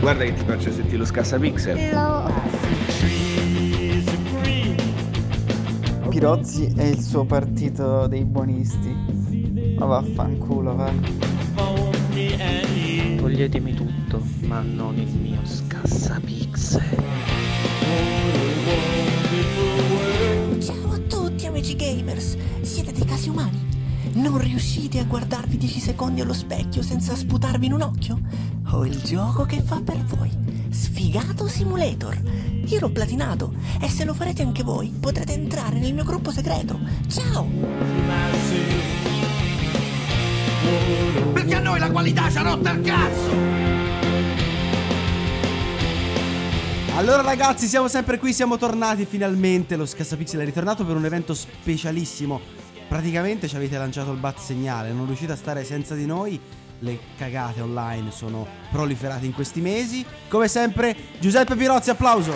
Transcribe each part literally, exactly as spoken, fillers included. Guarda che ti faccio sentire lo Scassapixel. No. Pirozzi è il suo partito dei buonisti. Ma vaffanculo, va. Toglietemi tutto, ma non il mio Scassapixel. Ciao a tutti amici gamers, siete dei casi umani. Non riuscite a guardarvi dieci secondi allo specchio senza sputarvi in un occhio? Ho il gioco che fa per voi, Sfigato Simulator. Io l'ho platinato e se lo farete anche voi potrete entrare nel mio gruppo segreto. Ciao! Perché a noi la qualità ci ha rotto il cazzo! Allora ragazzi, siamo sempre qui, siamo tornati finalmente. Lo Scassapixel è ritornato per un evento specialissimo. Praticamente ci avete lanciato il bat segnale, non riuscite a stare senza di noi. Le cagate online sono proliferate in questi mesi. Come sempre, Giuseppe Pirozzi, applauso.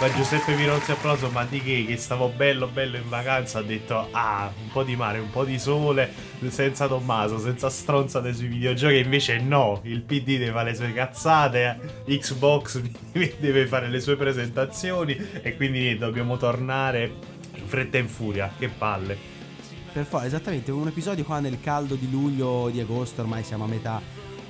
Ma Giuseppe Pirozzi, applauso, ma di che? Che stavo bello bello in vacanza, ha detto ah, un po' di mare, un po' di sole, senza Tommaso, senza stronzate sui videogiochi. Invece no, il P D deve fare le sue cazzate, Xbox deve fare le sue presentazioni e quindi dobbiamo tornare fretta e in furia, che palle. Per forza, esattamente, un episodio qua nel caldo di luglio, di agosto, ormai siamo a metà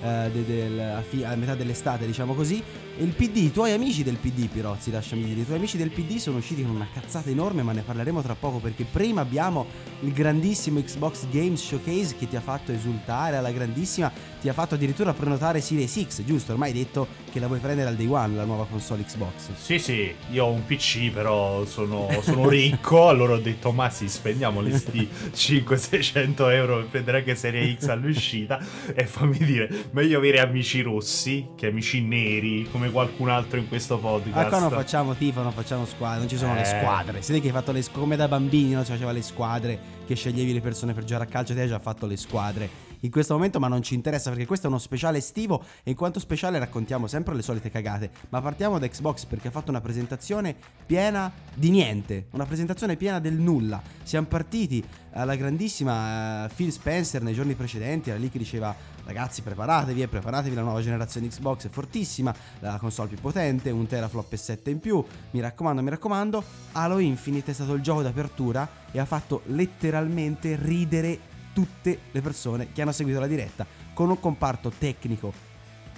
eh, de, del, a, fi, a metà dell'estate, diciamo così. E il P D, i tuoi amici del P D, Pirozzi, lasciami dire, i tuoi amici del P D sono usciti con una cazzata enorme, ma ne parleremo tra poco, perché prima abbiamo il grandissimo Xbox Games Showcase che ti ha fatto esultare alla grandissima, ti ha fatto addirittura prenotare Series X, giusto? Ormai hai detto che la vuoi prendere al day one, la nuova console Xbox. Sì, sì, io ho un P C, però sono, sono ricco, allora ho detto, ma sì, spendiamo le sti cinquecento-seicento euro per prendere anche Serie X all'uscita, e fammi dire, meglio avere amici rossi che amici neri, come qualcun altro in questo podcast. Ma qua non facciamo tifo, non facciamo squadre, non ci sono eh. le squadre. Siete che hai fatto le squadre, come da bambini, no? Ci faceva le squadre, che sceglievi le persone per giocare a calcio, te hai già fatto le squadre. In questo momento, ma non ci interessa, perché questo è uno speciale estivo e in quanto speciale raccontiamo sempre le solite cagate. Ma partiamo da Xbox, perché ha fatto una presentazione piena di niente, una presentazione piena del nulla. Siamo partiti alla grandissima Phil Spencer nei giorni precedenti, era lì che diceva ragazzi preparatevi e preparatevi, la nuova generazione Xbox è fortissima, la console più potente, un teraflop e sette in più, mi raccomando, mi raccomando. Halo Infinite è stato il gioco d'apertura e ha fatto letteralmente ridere tutte le persone che hanno seguito la diretta, con un comparto tecnico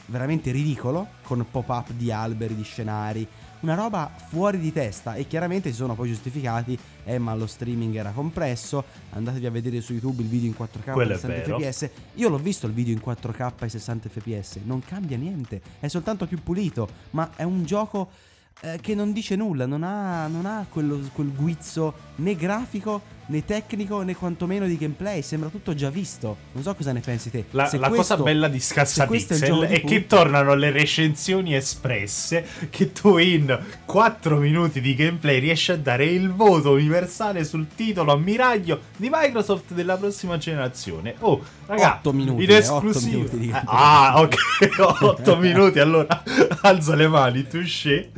veramente ridicolo, con pop-up di alberi, di scenari, una roba fuori di testa. E chiaramente si sono poi giustificati, eh ma lo streaming era compresso, andatevi a vedere su YouTube il video in quattro K e sessanta fps. Io l'ho visto il video in quattro K e sessanta fps, non cambia niente, è soltanto più pulito, ma è un gioco eh, che non dice nulla, non ha, non ha quello, quel guizzo né grafico né tecnico né quantomeno di gameplay, sembra tutto già visto. Non so cosa ne pensi te. La, la questo, cosa bella di Scassapixel è, è che tornano le recensioni espresse, che tu in quattro minuti di gameplay riesci a dare il voto universale sul titolo ammiraglio di Microsoft della prossima generazione. Oh raga, otto minuti in esclusiva eh, minuti ah ok otto minuti, allora alza le mani, touché.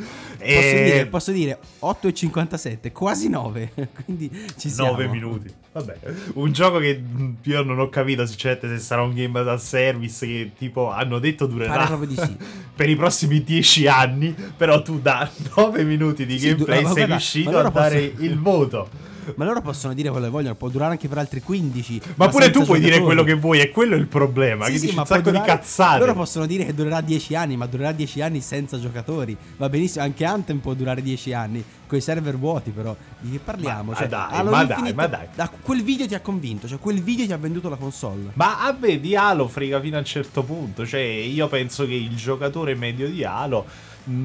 E... Posso dire, posso dire otto e cinquantasette, quasi nove, quindi ci siamo. nove minuti, vabbè. Un gioco che io non ho capito sinceramente se sarà un game as a service, che tipo hanno detto durerà proprio di sì. per i prossimi dieci anni, però tu da nove minuti di sì, gameplay du- sei guarda, riuscito a dare posso... il voto. Ma loro possono dire quello che vogliono, può durare anche per altri quindici. Ma, ma pure tu puoi dire quello che vuoi, e quello è il problema, sì, che sì, dici un sacco durare... di cazzate. Loro possono dire che durerà dieci anni, ma durerà dieci anni senza giocatori. Va benissimo, anche Anthem può durare dieci anni, coi server vuoti però. Di che parliamo? Ma, cioè, dai, ma dai, ma dai. Da quel video ti ha convinto, cioè quel video ti ha venduto la console. Ma a me di Halo frega fino a un certo punto, cioè io penso che il giocatore medio di Halo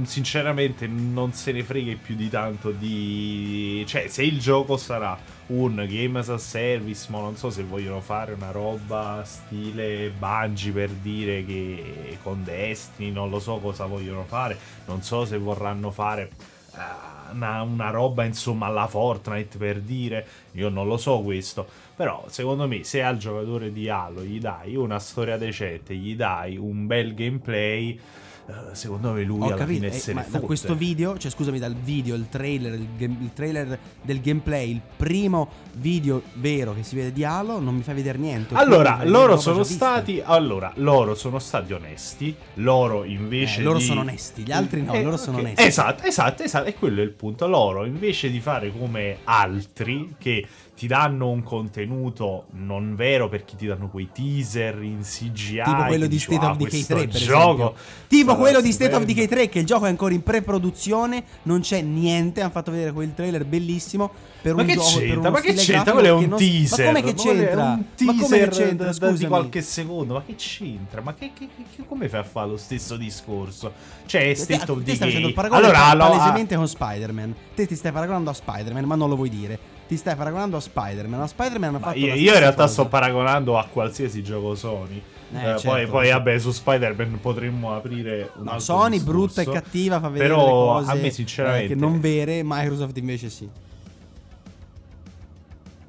sinceramente non se ne frega più di tanto di... Cioè, se il gioco sarà un game as a service, ma non so se vogliono fare una roba stile Bungie, per dire, che con Destiny, non lo so cosa vogliono fare, non so se vorranno fare una, una roba insomma alla Fortnite, per dire, io non lo so questo. Però secondo me, se al giocatore di Halo gli dai una storia decente, gli dai un bel gameplay, secondo me lui Ho alla capito. fine eh, se ne fotte. Da questo video, cioè scusami, dal video, il trailer, il, game, il trailer del gameplay, il primo video vero che si vede di Halo, non mi fa vedere niente. Allora loro sono stati vista. Allora loro sono stati onesti. Loro invece eh, loro di... sono onesti, gli altri no, eh, loro okay. sono onesti. Esatto, esatto, esatto, e quello è il punto. Loro invece di fare come altri che ti danno un contenuto non vero, perché ti danno quei teaser in C G I, tipo quello di State of Decay tre, per esempio. Tipo quello di State of Decay tre, che il gioco è ancora in pre-produzione, non c'è niente, hanno fatto vedere quel trailer bellissimo per un gioco, per uno stile grafico. Ma che c'entra? Quello è un teaser. Ma come che c'entra? Un teaser di qualche secondo, ma che c'entra? Ma che, che, che come fai a fare lo stesso discorso? Cioè, State of Decay, stai facendo il paragone palesemente con Spider-Man. Te ti stai paragonando a Spider-Man, ma non lo vuoi dire. Ti stai paragonando a Spider-Man. A Spider-Man hanno fatto io, io in realtà cosa. sto paragonando a qualsiasi gioco Sony. Eh, eh, certo, poi, poi vabbè, su Spider-Man potremmo aprire un no, altro Sony discorso. Brutta e cattiva, fa vedere però le cose, a me sinceramente, eh, che non vere. Microsoft invece sì.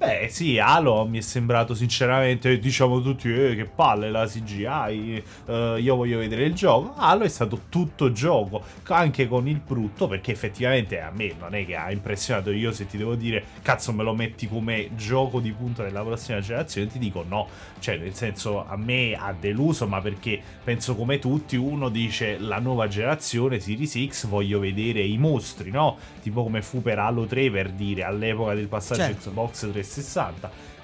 Beh sì, Halo mi è sembrato sinceramente, diciamo tutti, eh, che palle la C G I, eh, io voglio vedere il gioco. Halo è stato tutto gioco, anche con il brutto, perché effettivamente a me non è che ha impressionato. Io, se ti devo dire, cazzo, me lo metti come gioco di punta della prossima generazione, ti dico no. Cioè, nel senso, a me ha deluso, ma perché penso come tutti, uno dice la nuova generazione, Series X, voglio vedere i mostri, no? Tipo come fu per Halo tre, per dire, all'epoca del passaggio certo. Xbox trecentosessanta.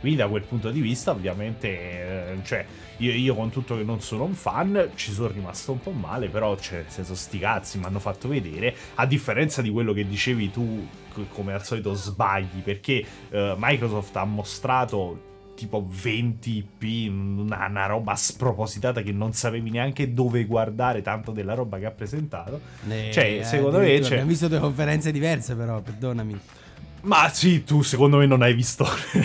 Quindi da quel punto di vista ovviamente eh, cioè io, io con tutto che non sono un fan, ci sono rimasto un po' male, però cioè, nel senso, sti cazzi, mi hanno fatto vedere, a differenza di quello che dicevi tu, come al solito sbagli, perché eh, Microsoft ha mostrato tipo venti p, una, una roba spropositata che non sapevi neanche dove guardare, tanto della roba che ha presentato. eh, cioè eh, secondo me cioè... abbiamo visto due conferenze diverse, però perdonami. Ma sì, tu secondo me non hai visto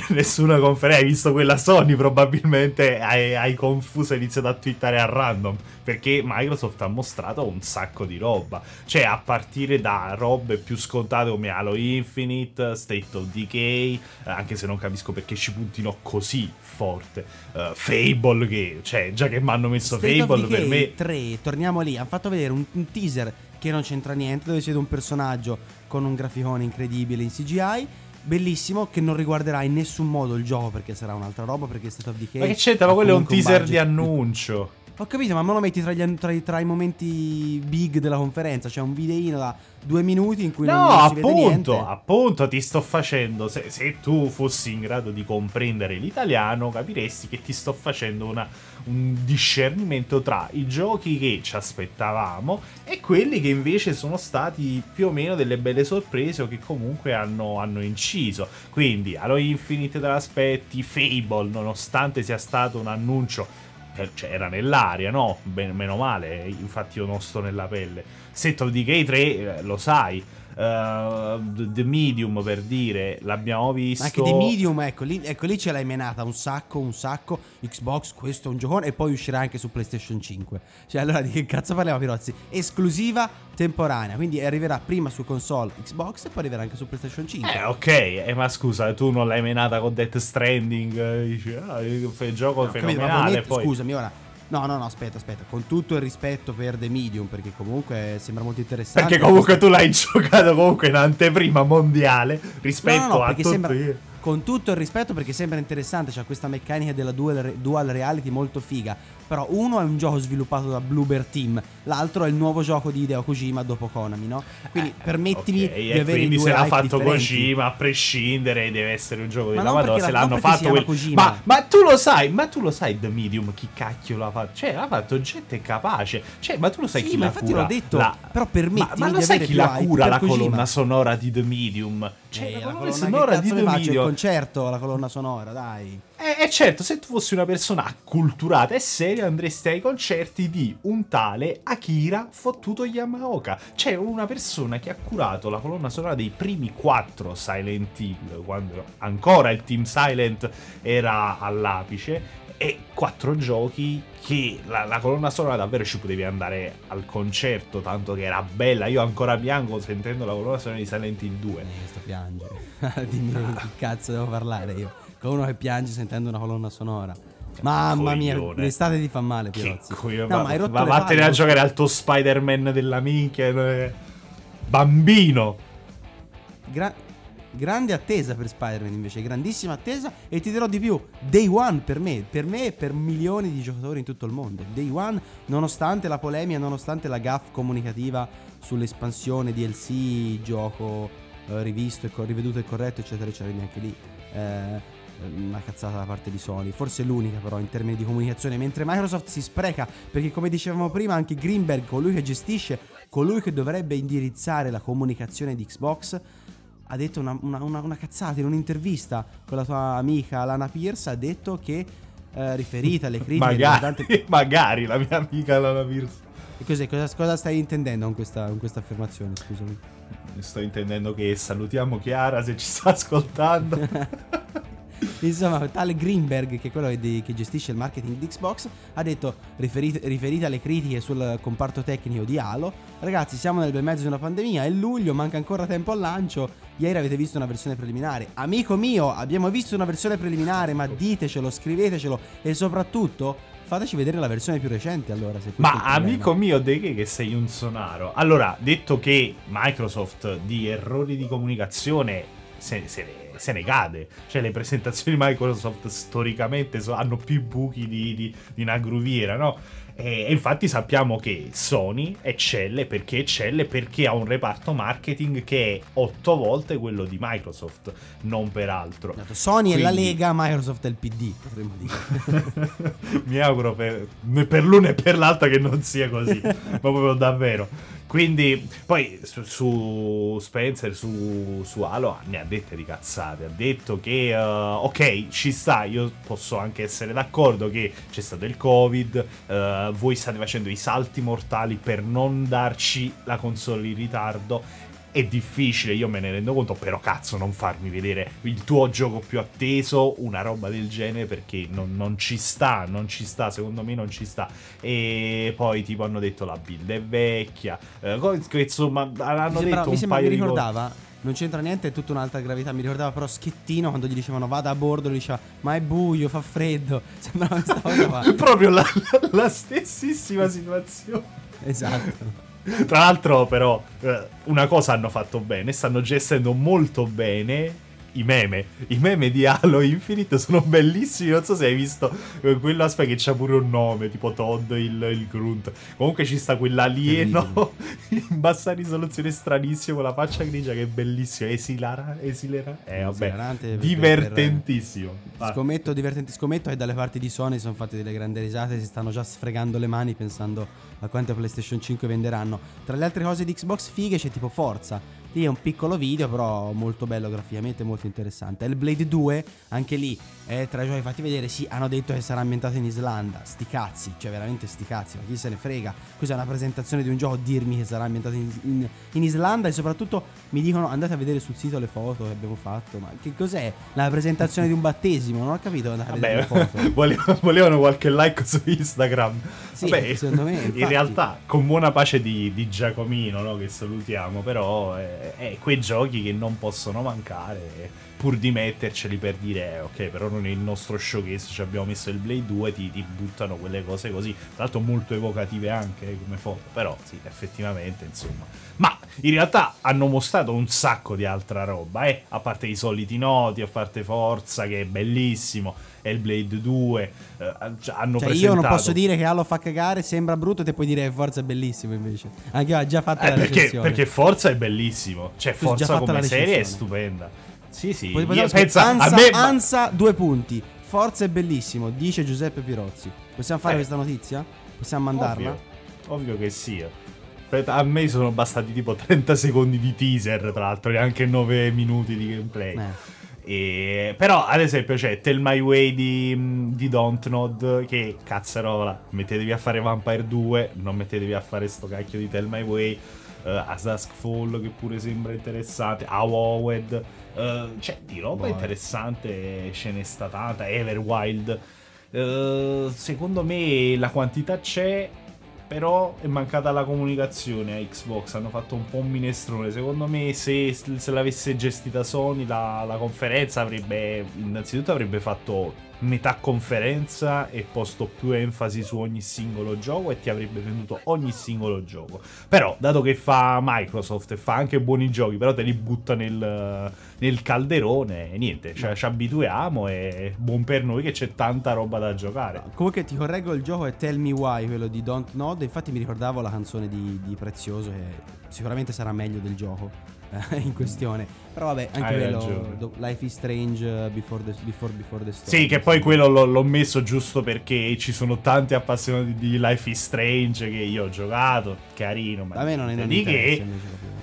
nessuna conferenza, hai visto quella Sony probabilmente, hai, hai confuso e iniziato a twittare a random, perché Microsoft ha mostrato un sacco di roba, cioè a partire da robe più scontate come Halo Infinite, State of Decay, anche se non capisco perché ci puntino così forte, uh, Fable, che cioè già che mi hanno messo State Fable of Decay, per me tre, torniamo lì, hanno fatto vedere un, un teaser che non c'entra niente, dove si vede un personaggio con un graficone incredibile in C G I, bellissimo, che non riguarderà in nessun modo il gioco, perché sarà un'altra roba, perché è State of Decay. Ma che c'entra? Ma quello è un teaser budget. Di annuncio. Ho capito, ma me lo metti tra, gli, tra, tra i momenti big della conferenza, c'è cioè un videino da due minuti in cui no, non, non si appunto, vede niente. No, appunto, ti sto facendo, se, se tu fossi in grado di comprendere l'italiano, capiresti che ti sto facendo una... un discernimento tra i giochi che ci aspettavamo e quelli che invece sono stati più o meno delle belle sorprese o che comunque hanno, hanno inciso. Quindi Halo Infinite te l'aspetti, Fable, nonostante sia stato un annuncio, cioè era nell'aria, no? Ben, meno male, infatti io non sto nella pelle. State of Decay tre, eh, lo sai. Uh, The Medium, per dire, l'abbiamo visto. Anche The Medium, ecco lì, ecco lì ce l'hai menata un sacco, un sacco. Xbox, questo è un giocone, e poi uscirà anche su PlayStation cinque. Cioè, allora di che cazzo parliamo, Pirozzi? Esclusiva temporanea, quindi arriverà prima su console Xbox e poi arriverà anche su PlayStation cinque. Eh, ok, eh, ma scusa, tu non l'hai menata con Death Stranding? Eh, dici, ah, il gioco no, fenomenale. Capito, poi... Scusami, ora. No, no, no, aspetta, aspetta, con tutto il rispetto per The Medium, perché comunque sembra molto interessante. Perché comunque tu l'hai giocato comunque in anteprima mondiale rispetto no, no, no, a tutto sembra... io. Con tutto il rispetto, perché sembra interessante, c'ha questa meccanica della dual, dual reality molto figa. Però uno è un gioco sviluppato da Bloober Team, l'altro è il nuovo gioco di Hideo Kojima dopo Konami, no? Quindi eh, permettimi okay, di avere i due. Quindi se l'ha fatto differenti. Kojima, a prescindere, deve essere un gioco di ma Madonna, se l'hanno fatto quel... Kojima. Ma, ma tu lo sai, ma tu lo sai The Medium chi cacchio l'ha fatto? Cioè, l'ha fatto gente capace. Cioè, ma tu lo sai sì, chi la cura? Sì, ma infatti l'ho detto. La... Però permettimi ma, ma lo sai chi la cura la Kojima. Colonna sonora di The Medium? Cioè, eh, la colonna, la colonna sonora di The Medium. Concerto, la colonna sonora, dai. E certo, se tu fossi una persona acculturata e seria andresti ai concerti di un tale Akira fottuto Yamaoka. C'è una persona che ha curato la colonna sonora dei primi quattro Silent Hill, quando ancora il Team Silent era all'apice, e quattro giochi che la, la colonna sonora davvero ci potevi andare al concerto, tanto che era bella. Io ancora piango sentendo la colonna sonora di Silent Hill due. Eh, sto piangendo. Dimmi che cazzo devo parlare io. Con uno che piange sentendo una colonna sonora. Mamma mia, l'estate ti fa male, Pirozzi. No, va, ma hai rotto va, le palle. Vattene a giocare al tuo Spider-Man della minchia. Bambino. Gra- grande attesa per Spider-Man invece, grandissima attesa. E ti dirò di più, Day One per me, per me e per milioni di giocatori in tutto il mondo. Day One, nonostante la polemica, nonostante la gaffe comunicativa sull'espansione D L C, gioco eh, rivisto, e riveduto e corretto, eccetera, eccetera, neanche lì. Eh, una cazzata da parte di Sony, forse l'unica però in termini di comunicazione, mentre Microsoft si spreca, perché come dicevamo prima anche Greenberg, colui che gestisce, colui che dovrebbe indirizzare la comunicazione di Xbox, ha detto una, una, una, una cazzata in un'intervista con la tua amica Alana Pierce, ha detto che eh, riferita alle critiche magari, nonostante... magari la mia amica Alana Pierce. E cos'è? Cosa, cosa stai intendendo con questa, con questa affermazione, scusami? Sto intendendo che salutiamo Chiara se ci sta ascoltando. Insomma, tale Greenberg, che è quello di, che gestisce il marketing di Xbox, ha detto, riferite, riferite alle critiche sul comparto tecnico di Halo, ragazzi, siamo nel bel mezzo di una pandemia, è luglio, manca ancora tempo al lancio, ieri avete visto una versione preliminare. Amico mio, abbiamo visto una versione preliminare, ma ditecelo, scrivetecelo e soprattutto fateci vedere la versione più recente, allora, se ma amico mio, De che, che sei un sonaro. Allora, detto che Microsoft di errori di comunicazione se, se ne se ne cade, cioè le presentazioni Microsoft storicamente so, hanno più buchi di, di, di una gruviera, no? E, e infatti sappiamo che Sony eccelle perché eccelle perché ha un reparto marketing che è otto volte quello di Microsoft, non per altro. Sony quindi... è la Lega, Microsoft è il P D, potremmo dire. Mi auguro per, per l'una e per l'altra che non sia così, ma proprio davvero. Quindi, poi su, su Spencer, su, su Halo, ne ha dette di cazzate. Ha detto che, uh, ok, ci sta, io posso anche essere d'accordo che c'è stato il Covid, uh, voi state facendo i salti mortali per non darci la console in ritardo. È difficile, io me ne rendo conto, però cazzo, non farmi vedere il tuo gioco più atteso, una roba del genere, perché non, non ci sta, non ci sta, secondo me non ci sta. E poi tipo hanno detto la build è vecchia, eh, insomma, hanno mi detto sembra, un mi paio mi ricordava, di cose. Non c'entra niente, è tutta un'altra gravità. Mi ricordava però Schettino quando gli dicevano vada a bordo, lui diceva ma è buio, fa freddo. Sembrava questa cosa qua. Proprio la, la, la stessissima situazione. Esatto. Tra l'altro però una cosa hanno fatto bene, stanno gestendo molto bene i meme. I meme di Halo Infinite sono bellissimi, non so se hai visto quello, aspetta che c'ha pure un nome, tipo Todd il, il Grunt. Comunque ci sta quell'alieno in bassa risoluzione stranissimo con la faccia grigia che è bellissimo, esilara, esilera, eh vabbè, divertentissimo. Ah. Scommetto divertente, scommetto che dalle parti di Sony sono fatte delle grandi risate, si stanno già sfregando le mani pensando a quante PlayStation cinque venderanno. Tra le altre cose di Xbox fighe c'è tipo Forza, lì è un piccolo video però molto bello graficamente, molto interessante. E il Blade due, anche lì è tra i giochi fatti vedere. Sì, hanno detto che sarà ambientato in Islanda, sti cazzi, cioè veramente sti cazzi, ma chi se ne frega. Questa è una presentazione di un gioco, dirmi che sarà ambientato in, in, in Islanda. E soprattutto mi dicono andate a vedere sul sito le foto che abbiamo fatto, ma che cos'è? La presentazione di un battesimo, non ho capito, andate a vedere. Vabbè, le foto volevano, volevano qualche like su Instagram. Sì, vabbè, secondo me infatti. In realtà con buona pace di, di Giacomino, no? Che salutiamo, però è, è quei giochi che non possono mancare, pur di metterceli per dire eh, ok, però non nel nostro showcase ci abbiamo messo il Blade due, ti, ti buttano quelle cose così, tra l'altro molto evocative anche eh, come foto, però sì, effettivamente insomma, ma in realtà hanno mostrato un sacco di altra roba, eh, a parte i soliti noti, a parte Forza che è bellissimo, e il Blade due, eh, hanno cioè, presentato. Io non posso dire che Halo fa cagare, sembra brutto, te puoi dire che Forza è bellissimo invece, anche io ho già fatto eh, la perché, recensione. Perché Forza è bellissimo, cioè tu Forza come serie è stupenda. Sì, sì. Poi, io pensa, Ansa, a me... Ansa, due punti. Forza è bellissimo, dice Giuseppe Pirozzi. Possiamo fare eh. questa notizia? Possiamo mandarla? Ovvio, Ovvio che sì. A me sono bastati tipo trenta secondi di teaser, tra l'altro, neanche nove minuti di gameplay. Eh. E, però ad esempio c'è Tell Me Why di, di Dontnod, che cazzarola, mettetevi a fare Vampire due, non mettetevi a fare sto cacchio di Tell Me Why. uh, As Dusk Fall, che pure sembra interessante, Awowed, uh, cioè di roba Boy. interessante ce n'è stata tanta. Everwild, uh, secondo me la quantità c'è, però è mancata la comunicazione a Xbox, hanno fatto un po' un minestrone. Secondo me se, se l'avesse gestita Sony la, la conferenza, avrebbe innanzitutto avrebbe fatto metà conferenza e posto più enfasi su ogni singolo gioco e ti avrebbe venduto ogni singolo gioco. Però dato che fa Microsoft e fa anche buoni giochi, però te li butta nel, nel calderone e niente, cioè, ci abituiamo e buon per noi che c'è tanta roba da giocare. Comunque ti correggo, il gioco è Tell Me Why, quello di Dontnod. Infatti mi ricordavo la canzone di, di Prezioso, che sicuramente sarà meglio del gioco in questione. Però vabbè, anche quello Life is Strange Before the, before, before the Storm. Sì, che poi quello l'ho, l'ho messo giusto perché ci sono tanti appassionati di Life is Strange che io ho giocato. Carino, ma a me non è di che.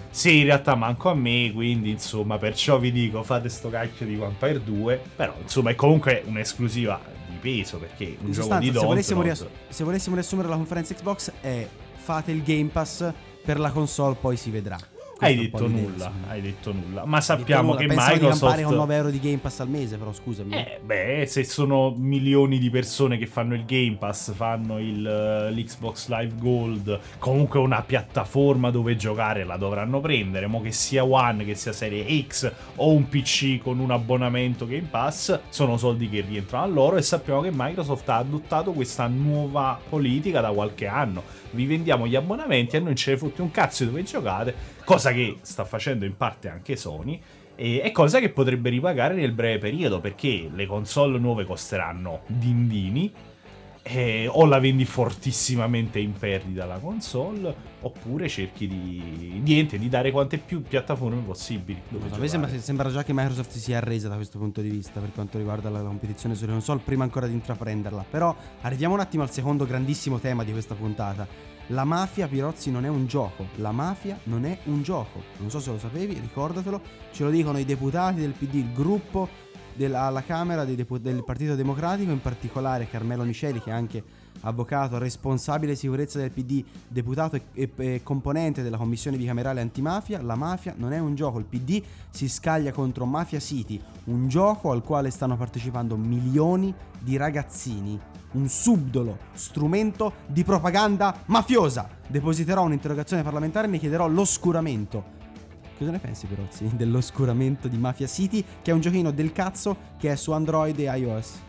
Sì, in realtà manco a me, quindi insomma, perciò vi dico, fate sto cacchio di Vampire due. Però insomma è comunque un'esclusiva di peso, perché un in gioco sostanza, di Don't se volessimo, riass- se volessimo riassumere la conferenza Xbox è: fate il Game Pass per la console, poi si vedrà. Hai detto nulla, hai detto nulla, ma sappiamo nulla. che Pensavo Microsoft... Pensavo di campare con nove euro di Game Pass al mese, però scusami. Eh, beh, se sono milioni di persone che fanno il Game Pass, fanno il, uh, l'Xbox Live Gold, comunque una piattaforma dove giocare la dovranno prendere, mo che sia One, che sia Serie X o un P C con un abbonamento Game Pass, sono soldi che rientrano a loro e sappiamo che Microsoft ha adottato questa nuova politica da qualche anno. Vi vendiamo gli abbonamenti e non ce ne fotte un cazzo dove giocate, cosa che sta facendo in parte anche Sony e è cosa che potrebbe ripagare nel breve periodo, perché le console nuove costeranno dindini, eh, o la vendi fortissimamente in perdita la console, oppure cerchi di niente, di dare quante più piattaforme possibili. No, a me sembra, sembra già che Microsoft si sia arresa da questo punto di vista per quanto riguarda la competizione sulle console, prima ancora di intraprenderla. Però arriviamo un attimo al secondo grandissimo tema di questa puntata. La mafia, Pirozzi, non è un gioco. La mafia non è un gioco. Non so se lo sapevi, ricordatelo. Ce lo dicono i deputati del P D, il gruppo della, alla Camera dei Depu- del Partito Democratico, in particolare Carmelo Miceli, che è anche avvocato, responsabile sicurezza del P D, deputato e, e, e componente della commissione bicamerale antimafia. La mafia non è un gioco. Il P D si scaglia contro Mafia City, un gioco al quale stanno partecipando milioni di ragazzini, un subdolo strumento di propaganda mafiosa. Depositerò un'interrogazione parlamentare e ne chiederò l'oscuramento. Cosa ne pensi, Pirozzi, dell'oscuramento di Mafia City, che è un giochino del cazzo che è su Android e iOS?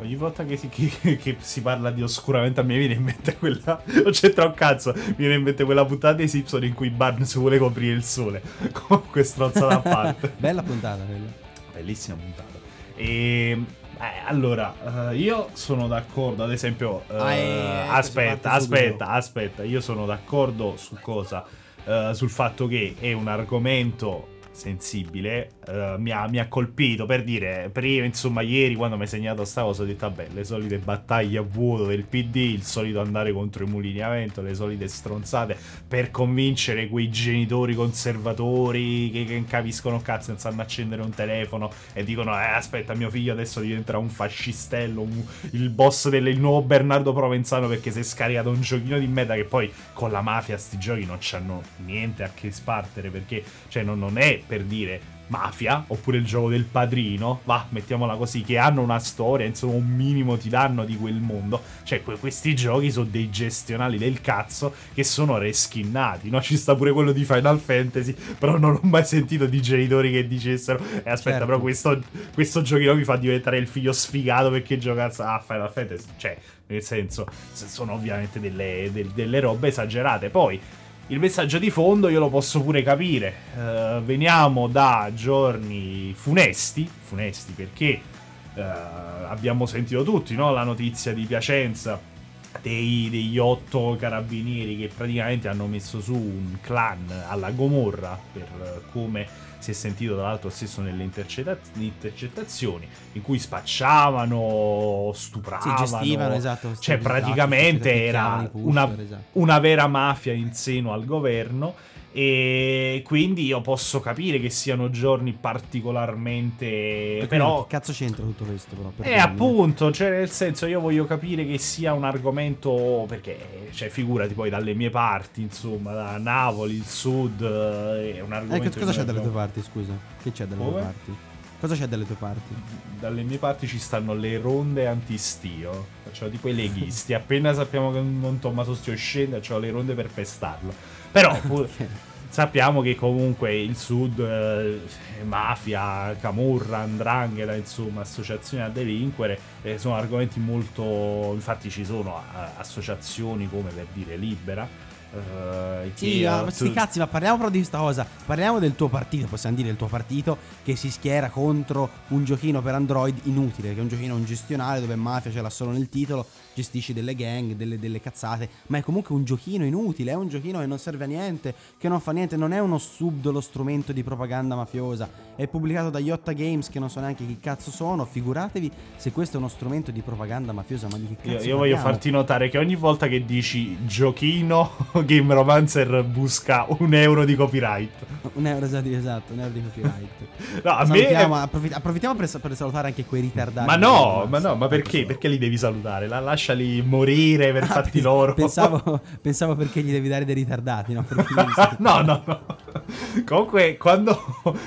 Ogni volta che si, che, che si parla di oscuramento a me viene in mente quella... non c'entra un cazzo, mi viene in mente quella puntata dei Simpson in cui Barnes vuole coprire il sole. Comunque strozza da parte. Bella puntata quella. Bellissima puntata. E... Eh, allora, uh, io sono d'accordo, ad esempio... Uh, ah, eh, aspetta, aspetta, aspetta. Io sono d'accordo su cosa? Uh, sul fatto che è un argomento... sensibile, uh, mi, ha, mi ha colpito, per dire, prima, insomma, ieri quando mi hai segnato sta cosa ho detto, vabbè, le solite battaglie a vuoto del P D, il solito andare contro i mulini a vento, le solite stronzate per convincere quei genitori conservatori che, che non capiscono cazzo, non sanno accendere un telefono e dicono, eh, aspetta, mio figlio adesso diventerà un fascistello, un, il boss del il nuovo Bernardo Provenzano, perché si è scaricato un giochino di merda, che poi con la mafia sti giochi non c'hanno niente a che spartere, perché, cioè, non, non è per dire mafia, oppure il gioco del padrino, va, mettiamola così, che hanno una storia, insomma un minimo ti danno di quel mondo, cioè que- questi giochi sono dei gestionali del cazzo che sono reskinnati, no? Ci sta pure quello di Final Fantasy, però non ho mai sentito di genitori che dicessero, eh aspetta, certo, però questo, questo giochino mi fa diventare il figlio sfigato perché gioca a Final Fantasy, cioè nel senso, sono ovviamente delle, del, delle robe esagerate. Poi il messaggio di fondo io lo posso pure capire, uh, veniamo da giorni funesti, funesti perché uh, abbiamo sentito tutti, no? La notizia di Piacenza dei, degli otto carabinieri che praticamente hanno messo su un clan alla Gomorra, per uh, come si è sentito tra l'altro stesso nelle intercettazioni, in cui spacciavano, stupravano, sì, gestivano, esatto, cioè praticamente era una, una vera mafia in seno al governo, E quindi io posso capire che siano giorni particolarmente, però che cazzo c'entra tutto questo, però, per eh dirmi. Appunto, cioè nel senso, io voglio capire che sia un argomento, perché cioè figurati poi dalle mie parti, insomma, da Napoli, il sud, è un argomento eh, che cosa c'è dalle tue parti, scusa? Che c'è dalle tue parti? Cosa c'è dalle tue parti? Dalle mie parti ci stanno le ronde anti-Stio, cioè tipo i leghisti. Appena sappiamo che un Tommaso Stio scende, cioè le ronde per pestarlo. Però pur, sappiamo che comunque il sud, eh, mafia, camorra, 'ndrangheta, insomma, associazioni a delinquere, eh, sono argomenti molto... Infatti ci sono a, associazioni come, per dire, Libera. Eh, sì, che, ma sti tu... cazzi, ma parliamo proprio di questa cosa. Parliamo del tuo partito, possiamo dire il tuo partito, che si schiera contro un giochino per Android inutile, che è un giochino un gestionale dove mafia ce l'ha solo nel titolo. Gestisci delle gang, delle, delle cazzate, ma è comunque un giochino inutile, è un giochino che non serve a niente, che non fa niente, non è uno subdolo strumento di propaganda mafiosa, è pubblicato da Yotta Games, che non so neanche chi cazzo sono, figuratevi se questo è uno strumento di propaganda mafiosa, ma di che cazzo. Io, io voglio farti notare che ogni volta che dici giochino, Game Romancer busca un euro di copyright. Un euro, esatto, un euro di copyright. No, a me è... approfitt- approfittiamo per, per salutare anche quei ritardati. Ma no, ma no, ma perché? Perché li devi salutare? La lascia Lasciali morire per ah, fatti pens- loro. Pensavo, pensavo perché gli devi dare dei ritardati, no? no, no, no. Comunque, quando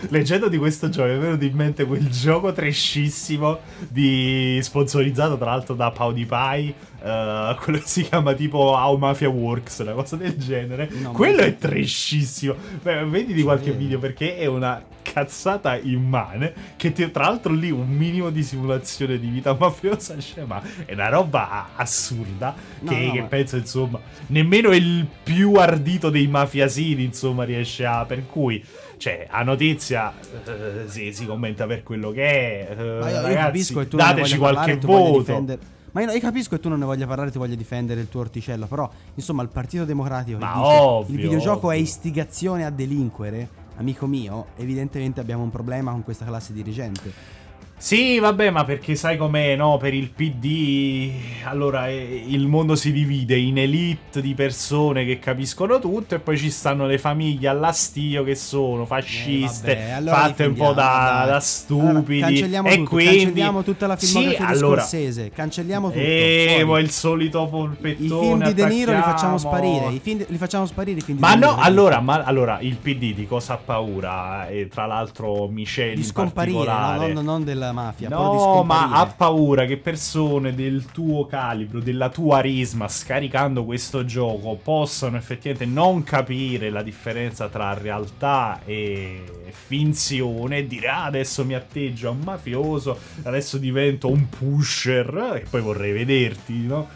leggendo di questo gioco mi è venuto in mente quel gioco trashissimo di sponsorizzato tra l'altro da PewDiePie. Uh, quello che si chiama tipo How Mafia Works, una cosa del genere. No, quello è trashissimo. Beh, vedi di qualche vero. video, perché è una cazzata immane. Che ti, tra l'altro lì un minimo di simulazione di vita mafiosa c'è, ma è una roba assurda. No, che, no, che ma... penso, insomma, nemmeno il più ardito dei mafiasini, insomma, riesce a. Per cui. Cioè, a notizia uh, si, si commenta per quello che è. Uh, io, ragazzi, io dateci qualche voto. Ma io, io capisco che tu non ne voglia parlare, ti voglia difendere il tuo orticello, però insomma il Partito Democratico che dice ovvio, il videogioco ovvio. è istigazione a delinquere, amico mio, evidentemente abbiamo un problema con questa classe dirigente. Sì, vabbè, ma perché sai com'è, no? Per il P D, allora, eh, il mondo si divide in elite di persone che capiscono tutto e poi ci stanno le famiglie all'astio che sono fasciste, eh, vabbè, allora fatte un po' da, da stupidi. Allora, cancelliamo e tutto, quindi... cancelliamo tutta la filmografia, sì, di allora... Scorsese, cancelliamo tutto. Eh, poi il solito polpettone. I film di De Niro li facciamo sparire, i film di... li facciamo sparire i film di ma De Niro. No, allora, ma allora, il P D di cosa ha paura? E tra l'altro Miceli in particolare. No, no, non della mafia, no, ma ha paura che persone del tuo calibro, della tua risma, scaricando questo gioco possano effettivamente non capire la differenza tra realtà e finzione e dire ah, adesso mi atteggio a un mafioso, adesso divento un pusher e poi vorrei vederti, no?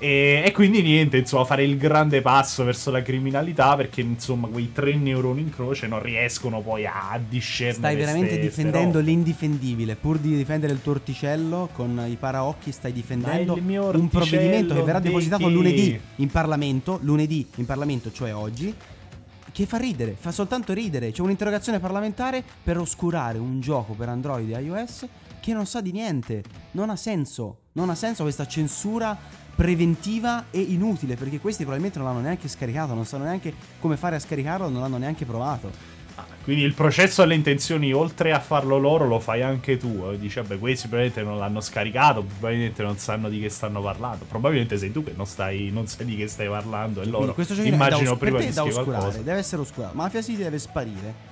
E, e quindi niente, insomma, fare il grande passo verso la criminalità, perché insomma quei tre neuroni in croce non riescono poi a discernere. Stai veramente ste, difendendo l'indifendibile, pur di difendere il tuo orticello con i paraocchi. Stai difendendo un provvedimento che verrà depositato lunedì in Parlamento, lunedì in Parlamento, cioè oggi, che fa ridere, fa soltanto ridere. C'è un'interrogazione parlamentare per oscurare un gioco per Android e iOS che non sa di niente. Non ha senso, non ha senso questa censura preventiva e inutile, perché questi probabilmente non l'hanno neanche scaricato, non sanno neanche come fare a scaricarlo, non l'hanno neanche provato. Ah, quindi il processo alle intenzioni, oltre a farlo loro, lo fai anche tu. Dici, vabbè, questi probabilmente non l'hanno scaricato, probabilmente non sanno di che stanno parlando, probabilmente sei tu che non stai, non sai di che stai parlando, e loro immagino prima di scrivere qualcosa. Deve essere oscurato, Mafia City deve sparire.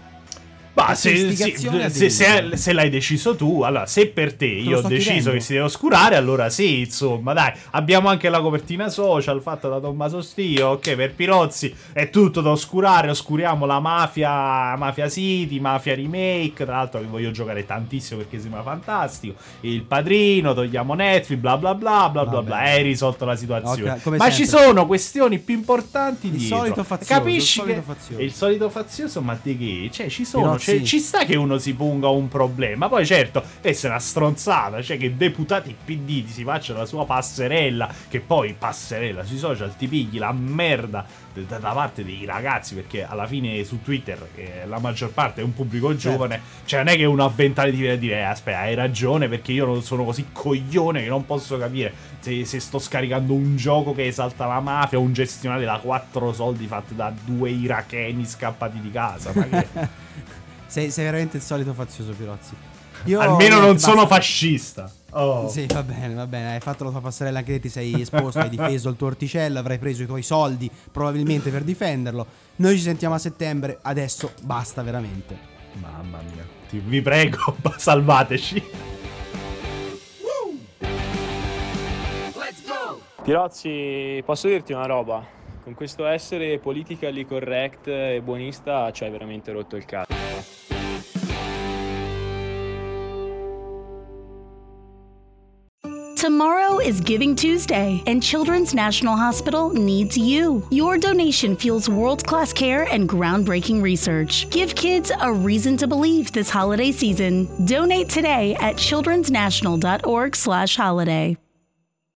Ma se, se, se, se l'hai deciso tu, allora se per te, te io ho deciso chiedendo. che si deve oscurare, allora sì, insomma, dai, abbiamo anche la copertina social fatta da Tommaso Stio, ok, per Pirozzi è tutto da oscurare, oscuriamo la mafia, Mafia City, Mafia Remake, tra l'altro che voglio giocare tantissimo perché sembra fantastico, il padrino, togliamo Netflix, bla bla bla bla bla bla, hai risolto la situazione. Okay, come ma sempre. Ci sono questioni più importanti il dietro, solito fazioso, capisci il solito che... fazioso. Il solito fazioso, ma di che? Cioè ci sono... Pirozzi cioè, sì. ci sta che uno si punga un problema. Poi certo, è una stronzata, cioè che deputati P D si facciano la sua passerella, che poi passerella sui social ti pigli la merda da, da parte dei ragazzi, perché alla fine su Twitter eh, la maggior parte è un pubblico giovane, certo. cioè non è che uno a vent'anni ti viene a dire eh, aspetta hai ragione perché io sono così coglione che non posso capire se, se sto scaricando un gioco che esalta la mafia o un gestionale da quattro soldi fatto da due iracheni scappati di casa. Ma che... sei, sei veramente il solito fazioso, Pirozzi. Io almeno non basta. Sono fascista. Oh. Sì, va bene, va bene. Hai fatto la tua passerella anche te, ti sei esposto, hai difeso il tuo orticello, avrai preso i tuoi soldi probabilmente per difenderlo. Noi ci sentiamo a settembre, adesso basta veramente. Mamma mia, ti, vi prego, salvateci. Let's go. Pirozzi, posso dirti una roba? Con questo essere politically correct e buonista ci hai veramente rotto il cazzo. Tomorrow is Giving Tuesday, and Children's National Hospital needs you. Your donation fuels world-class care and groundbreaking research. Give kids a reason to believe this holiday season. Donate today at childrensnational dot org slash holiday.